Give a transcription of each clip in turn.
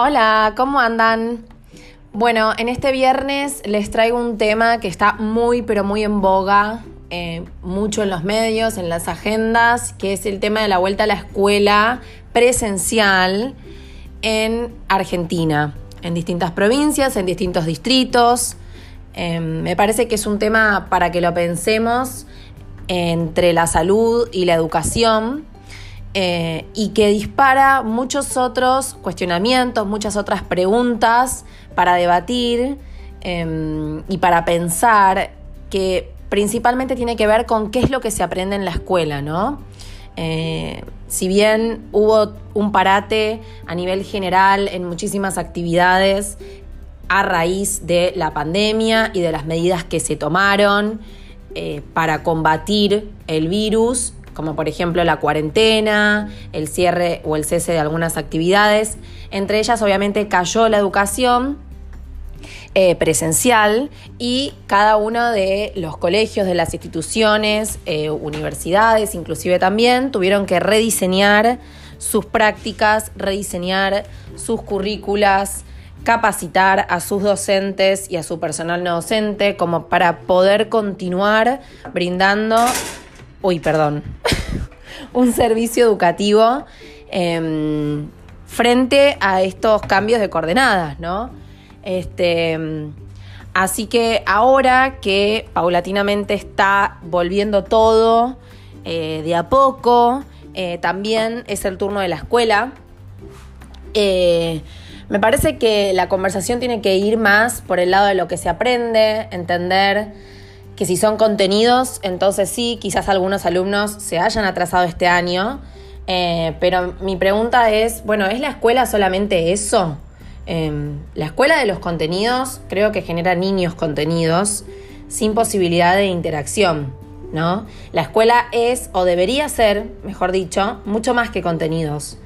Hola, ¿cómo andan? Bueno, en este viernes les traigo un tema que está muy, pero muy en boga, mucho en los medios, en las agendas, que es el tema de la vuelta a la escuela presencial en Argentina, en distintas provincias, en distintos distritos. Me parece que es un tema para que lo pensemos entre la salud y la educación. Y que dispara muchos otros cuestionamientos, muchas otras preguntas para debatir y para pensar, que principalmente tiene que ver con qué es lo que se aprende en la escuela, ¿no? Si bien hubo un parate a nivel general en muchísimas actividades a raíz de la pandemia y de las medidas que se tomaron para combatir el virus, como por ejemplo la cuarentena, el cierre o el cese de algunas actividades. Entre ellas obviamente cayó la educación presencial, y cada uno de los colegios, de las instituciones, universidades inclusive también, tuvieron que rediseñar sus prácticas, rediseñar sus currículas, capacitar a sus docentes y a su personal no docente como para poder continuar brindando un servicio educativo frente a estos cambios de coordenadas, ¿no? Así que ahora que paulatinamente está volviendo todo de a poco, también es el turno de la escuela. Me parece que la conversación tiene que ir más por el lado de lo que se aprende, entender que si son contenidos, entonces sí, quizás algunos alumnos se hayan atrasado este año, pero mi pregunta es, bueno, ¿es la escuela solamente eso? La escuela de los contenidos creo que genera niños contenidos sin posibilidad de interacción, ¿no? La escuela es, o debería ser, mejor dicho, mucho más que contenidos.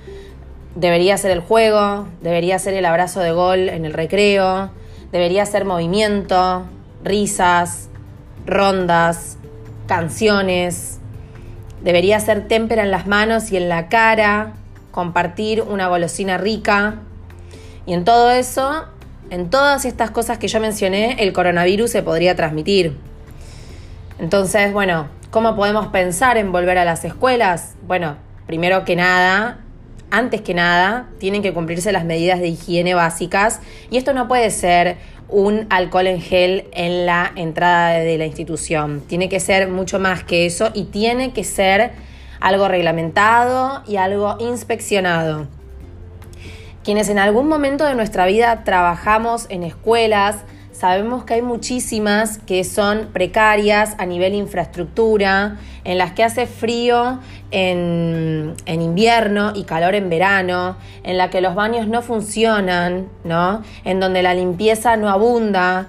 Debería ser el juego, debería ser el abrazo de gol en el recreo, debería ser movimiento, risas, rondas, canciones. Debería ser témpera en las manos y en la cara, compartir una golosina rica. Y en todo eso, en todas estas cosas que yo mencioné, el coronavirus se podría transmitir. Entonces, bueno, ¿cómo podemos pensar en volver a las escuelas? Bueno, primero que nada, antes que nada, tienen que cumplirse las medidas de higiene básicas, y esto no puede ser un alcohol en gel en la entrada de la institución. Tiene que ser mucho más que eso, y tiene que ser algo reglamentado y algo inspeccionado. Quienes en algún momento de nuestra vida trabajamos en escuelas, sabemos que hay muchísimas que son precarias a nivel infraestructura, en las que hace frío en invierno y calor en verano, en la que los baños no funcionan, ¿no? En donde la limpieza no abunda.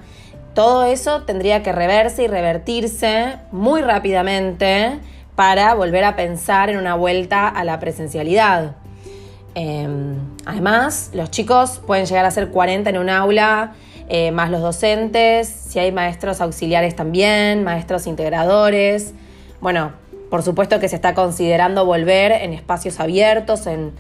Todo eso tendría que reverse y revertirse muy rápidamente para volver a pensar en una vuelta a la presencialidad. Además, los chicos pueden llegar a ser 40 en un aula, más los docentes, si hay maestros auxiliares también, maestros integradores. Bueno, por supuesto que se está considerando volver en espacios abiertos, en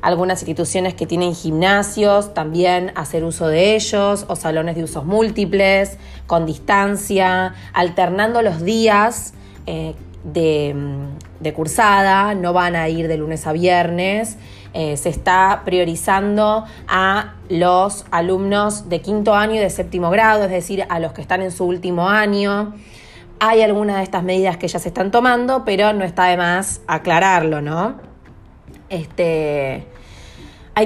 algunas instituciones que tienen gimnasios, también hacer uso de ellos, o salones de usos múltiples, con distancia, alternando los días de cursada. No van a ir de lunes a viernes. Se está priorizando a los alumnos de quinto año y de séptimo grado, es decir, a los que están en su último año. Hay algunas de estas medidas que ya se están tomando, pero no está de más aclararlo, ¿no? Hay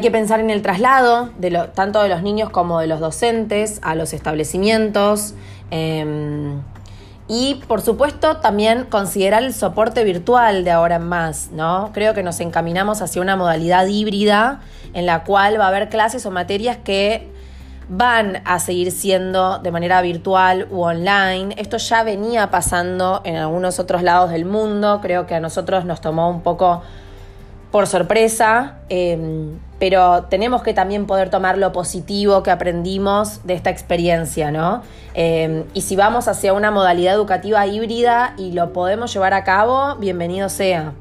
que pensar en el traslado, tanto de los niños como de los docentes, a los establecimientos. Y, por supuesto, también considerar el soporte virtual de ahora en más, ¿no? Creo que nos encaminamos hacia una modalidad híbrida en la cual va a haber clases o materias que van a seguir siendo de manera virtual u online. Esto ya venía pasando en algunos otros lados del mundo. Creo que a nosotros nos tomó un poco por sorpresa, pero tenemos que también poder tomar lo positivo que aprendimos de esta experiencia, ¿no? Y si vamos hacia una modalidad educativa híbrida y lo podemos llevar a cabo, bienvenido sea.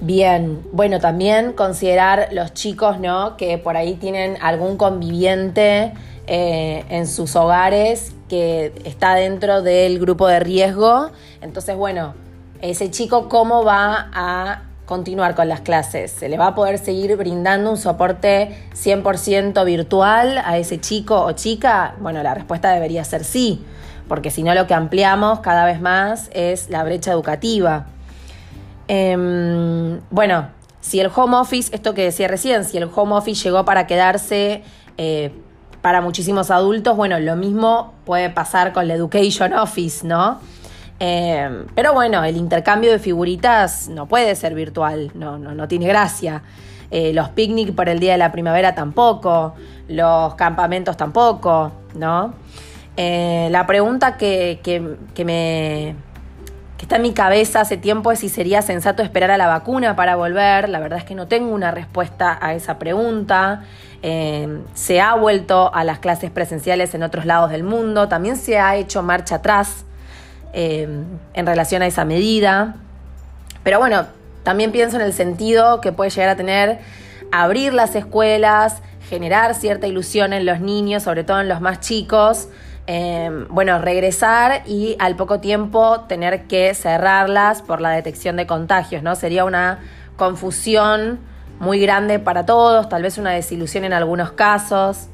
Bien, bueno, también considerar los chicos, ¿no?, que por ahí tienen algún conviviente en sus hogares que está dentro del grupo de riesgo. Entonces, bueno, ese chico, ¿cómo va a continuar con las clases? ¿Se le va a poder seguir brindando un soporte 100% virtual a ese chico o chica? Bueno, la respuesta debería ser sí, porque si no, lo que ampliamos cada vez más es la brecha educativa. Bueno, si el home office, esto que decía recién, si el home office llegó para quedarse para muchísimos adultos, bueno, lo mismo puede pasar con la education office, ¿no? Pero bueno, el intercambio de figuritas no puede ser virtual, no tiene gracia. Los picnic por el día de la primavera tampoco, los campamentos tampoco, ¿no? La pregunta que está en mi cabeza hace tiempo es si sería sensato esperar a la vacuna para volver. La verdad es que no tengo una respuesta a esa pregunta. Se ha vuelto a las clases presenciales en otros lados del mundo. También se ha hecho marcha atrás en relación a esa medida. Pero bueno, también pienso en el sentido que puede llegar a tener abrir las escuelas, generar cierta ilusión en los niños, sobre todo en los más chicos. Bueno, regresar y al poco tiempo tener que cerrarlas por la detección de contagios, ¿no? Sería una confusión muy grande para todos, tal vez una desilusión en algunos casos.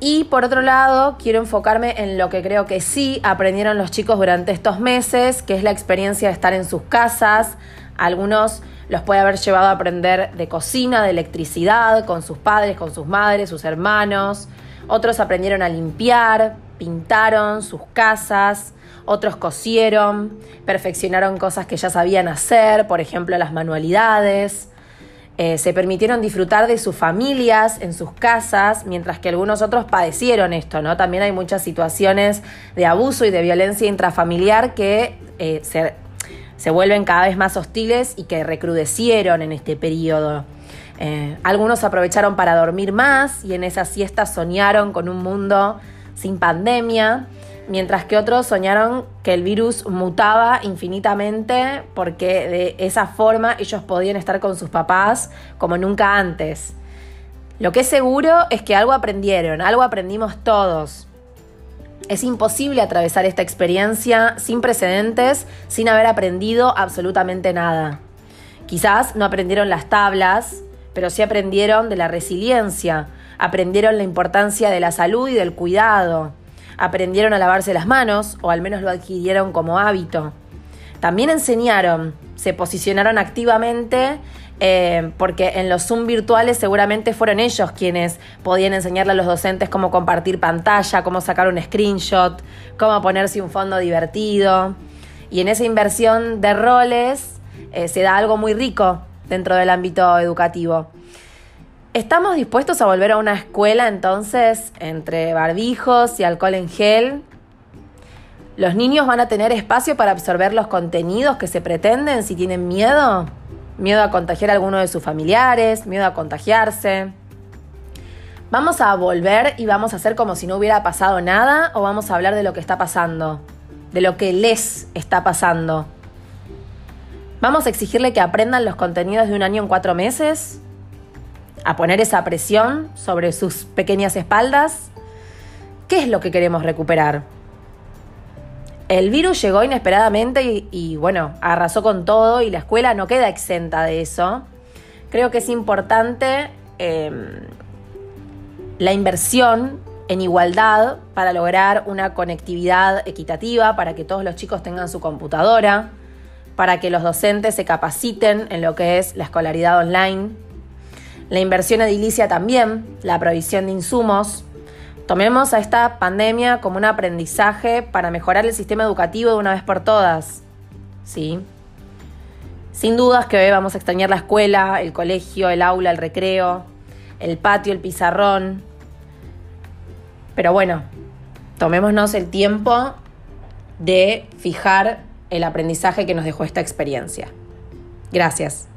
Y por otro lado, quiero enfocarme en lo que creo que sí aprendieron los chicos durante estos meses, que es la experiencia de estar en sus casas. Algunos los puede haber llevado a aprender de cocina, de electricidad, con sus padres, con sus madres, sus hermanos. Otros aprendieron a limpiar, pintaron sus casas, otros cosieron, perfeccionaron cosas que ya sabían hacer, por ejemplo, las manualidades. Se permitieron disfrutar de sus familias en sus casas, mientras que algunos otros padecieron esto, ¿no? También hay muchas situaciones de abuso y de violencia intrafamiliar que se vuelven cada vez más hostiles y que recrudecieron en este periodo. Algunos aprovecharon para dormir más y en esas siestas soñaron con un mundo sin pandemia, mientras que otros soñaron que el virus mutaba infinitamente porque de esa forma ellos podían estar con sus papás como nunca antes. Lo que es seguro es que algo aprendieron, algo aprendimos todos. Es imposible atravesar esta experiencia sin precedentes, sin haber aprendido absolutamente nada. Quizás no aprendieron las tablas, pero sí aprendieron de la resiliencia, aprendieron la importancia de la salud y del cuidado, aprendieron a lavarse las manos, o al menos lo adquirieron como hábito. También enseñaron, se posicionaron activamente, porque en los Zoom virtuales seguramente fueron ellos quienes podían enseñarle a los docentes cómo compartir pantalla, cómo sacar un screenshot, cómo ponerse un fondo divertido. Y en esa inversión de roles se da algo muy rico dentro del ámbito educativo. ¿Estamos dispuestos a volver a una escuela entonces entre barbijos y alcohol en gel? ¿Los niños van a tener espacio para absorber los contenidos que se pretenden si tienen miedo? ¿Miedo a contagiar a alguno de sus familiares? ¿Miedo a contagiarse? ¿Vamos a volver y vamos a hacer como si no hubiera pasado nada? ¿O vamos a hablar de lo que está pasando? ¿De lo que les está pasando? ¿Vamos a exigirle que aprendan los contenidos de un año en 4 meses? ¿A poner esa presión sobre sus pequeñas espaldas? ¿Qué es lo que queremos recuperar? El virus llegó inesperadamente y bueno, arrasó con todo y la escuela no queda exenta de eso. Creo que es importante la inversión en igualdad para lograr una conectividad equitativa, para que todos los chicos tengan su computadora, para que los docentes se capaciten en lo que es la escolaridad online. La inversión edilicia también, la provisión de insumos. Tomemos a esta pandemia como un aprendizaje para mejorar el sistema educativo de una vez por todas, ¿sí? Sin dudas que hoy vamos a extrañar la escuela, el colegio, el aula, el recreo, el patio, el pizarrón. Pero bueno, tomémonos el tiempo de fijar el aprendizaje que nos dejó esta experiencia. Gracias.